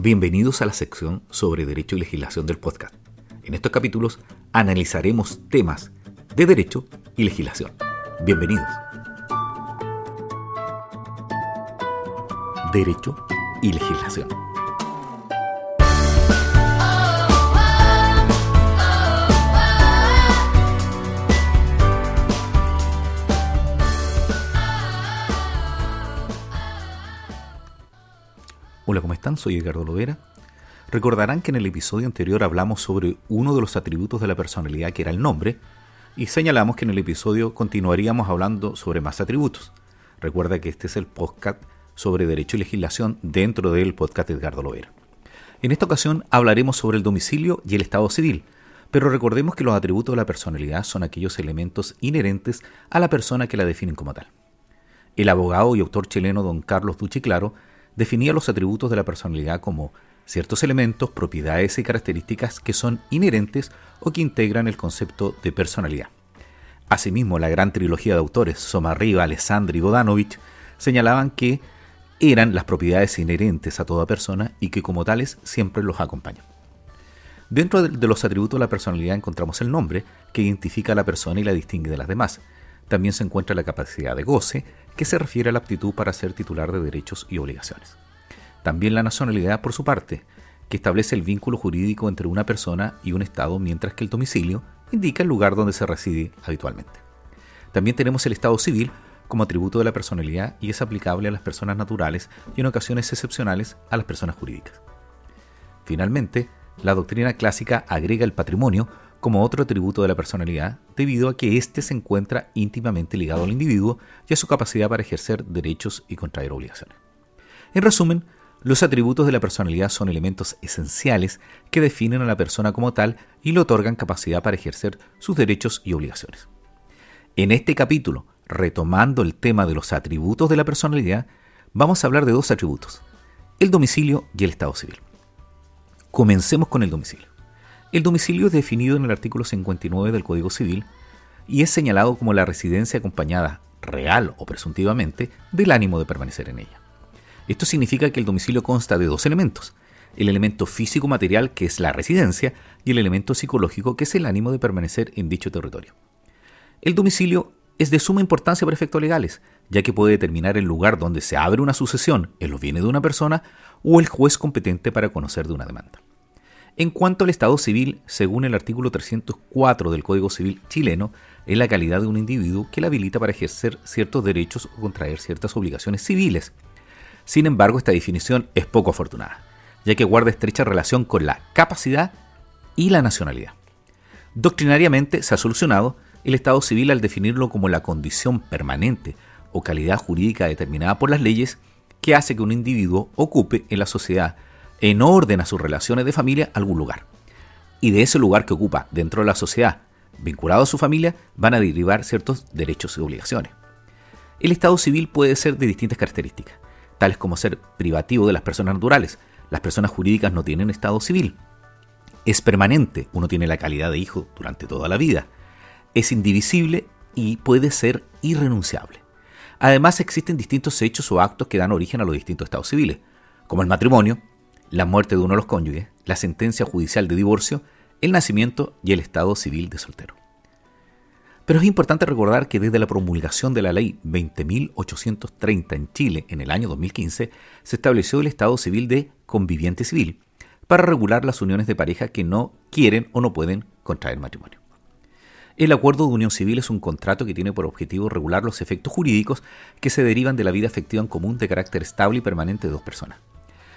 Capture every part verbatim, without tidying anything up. Bienvenidos a la sección sobre Derecho y Legislación del podcast. En estos capítulos analizaremos temas de Derecho y Legislación. Bienvenidos. Derecho y Legislación. Hola, ¿cómo están? Soy Edgardo Lovera. Recordarán que en el episodio anterior hablamos sobre uno de los atributos de la personalidad, que era el nombre, y señalamos que en el episodio continuaríamos hablando sobre más atributos. Recuerda que este es el podcast sobre Derecho y Legislación dentro del podcast Edgardo Lovera. En esta ocasión hablaremos sobre el domicilio y el estado civil, pero recordemos que los atributos de la personalidad son aquellos elementos inherentes a la persona que la definen como tal. El abogado y autor chileno don Carlos Ducci Claro definía los atributos de la personalidad como ciertos elementos, propiedades y características que son inherentes o que integran el concepto de personalidad. Asimismo, la gran trilogía de autores, Somarriva, Alessandri y Godanovich, señalaban que eran las propiedades inherentes a toda persona y que como tales siempre los acompañan. Dentro de los atributos de la personalidad encontramos el nombre, que identifica a la persona y la distingue de las demás. También se encuentra la capacidad de goce, que se refiere a la aptitud para ser titular de derechos y obligaciones. También la nacionalidad, por su parte, que establece el vínculo jurídico entre una persona y un Estado, mientras que el domicilio indica el lugar donde se reside habitualmente. También tenemos el estado civil como atributo de la personalidad y es aplicable a las personas naturales y en ocasiones excepcionales a las personas jurídicas. Finalmente, la doctrina clásica agrega el patrimonio como otro atributo de la personalidad, debido a que éste se encuentra íntimamente ligado al individuo y a su capacidad para ejercer derechos y contraer obligaciones. En resumen, los atributos de la personalidad son elementos esenciales que definen a la persona como tal y le otorgan capacidad para ejercer sus derechos y obligaciones. En este capítulo, retomando el tema de los atributos de la personalidad, vamos a hablar de dos atributos, el domicilio y el estado civil. Comencemos con el domicilio. El domicilio es definido en el artículo cincuenta y nueve del Código Civil y es señalado como la residencia acompañada, real o presuntivamente, del ánimo de permanecer en ella. Esto significa que el domicilio consta de dos elementos, el elemento físico-material, que es la residencia, y el elemento psicológico, que es el ánimo de permanecer en dicho territorio. El domicilio es de suma importancia para efectos legales, ya que puede determinar el lugar donde se abre una sucesión en los bienes de una persona o el juez competente para conocer de una demanda. En cuanto al estado civil, según el artículo trescientos cuatro del Código Civil chileno, es la calidad de un individuo que la habilita para ejercer ciertos derechos o contraer ciertas obligaciones civiles. Sin embargo, esta definición es poco afortunada, ya que guarda estrecha relación con la capacidad y la nacionalidad. Doctrinariamente se ha solucionado el estado civil al definirlo como la condición permanente o calidad jurídica determinada por las leyes que hace que un individuo ocupe en la sociedad, en orden a sus relaciones de familia, algún lugar. Y de ese lugar que ocupa dentro de la sociedad, vinculado a su familia, van a derivar ciertos derechos y obligaciones. El estado civil puede ser de distintas características, tales como ser privativo de las personas naturales. Las personas jurídicas no tienen estado civil. Es permanente, uno tiene la calidad de hijo durante toda la vida. Es indivisible y puede ser irrenunciable. Además, existen distintos hechos o actos que dan origen a los distintos estados civiles, como el matrimonio, la muerte de uno de los cónyuges, la sentencia judicial de divorcio, el nacimiento y el estado civil de soltero. Pero es importante recordar que desde la promulgación de la Ley veinte mil ochocientos treinta en Chile en el año dos mil quince, se estableció el estado civil de conviviente civil para regular las uniones de pareja que no quieren o no pueden contraer matrimonio. El acuerdo de unión civil es un contrato que tiene por objetivo regular los efectos jurídicos que se derivan de la vida afectiva en común de carácter estable y permanente de dos personas.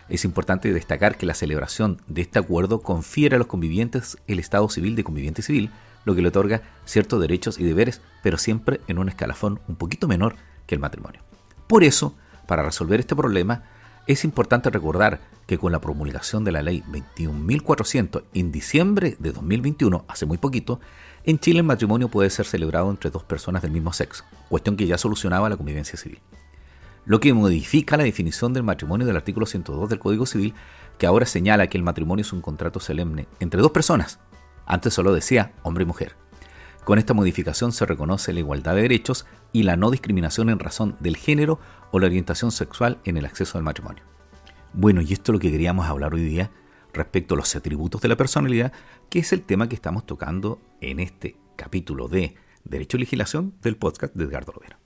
Es importante destacar que la celebración de este acuerdo confiere a los convivientes el estado civil de conviviente civil, lo que le otorga ciertos derechos y deberes, pero siempre en un escalafón un poquito menor que el matrimonio. Por eso, para resolver este problema, es importante recordar que con la promulgación de la Ley veintiún mil cuatrocientos en diciembre de dos mil veintiuno, hace muy poquito, en Chile el matrimonio puede ser celebrado entre dos personas del mismo sexo, cuestión que ya solucionaba la convivencia civil, lo que modifica la definición del matrimonio del artículo ciento dos del Código Civil, que ahora señala que el matrimonio es un contrato solemne entre dos personas. Antes solo decía hombre y mujer. Con esta modificación se reconoce la igualdad de derechos y la no discriminación en razón del género o la orientación sexual en el acceso al matrimonio. Bueno, y esto es lo que queríamos hablar hoy día respecto a los atributos de la personalidad, que es el tema que estamos tocando en este capítulo de Derecho y Legislación del podcast de Edgardo Lovera.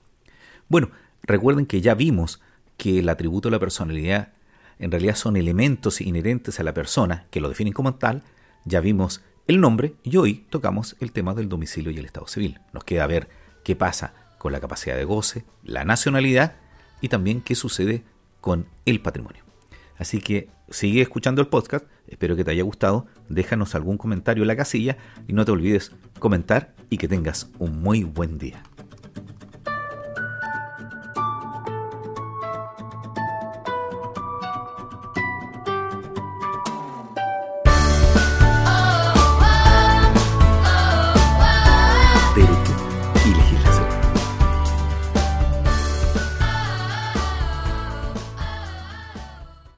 Bueno, recuerden que ya vimos que el atributo de la personalidad en realidad son elementos inherentes a la persona que lo definen como tal. Ya vimos el nombre y hoy tocamos el tema del domicilio y el estado civil. Nos queda ver qué pasa con la capacidad de goce, la nacionalidad y también qué sucede con el patrimonio. Así que sigue escuchando el podcast, espero que te haya gustado, déjanos algún comentario en la casilla y no te olvides comentar y que tengas un muy buen día.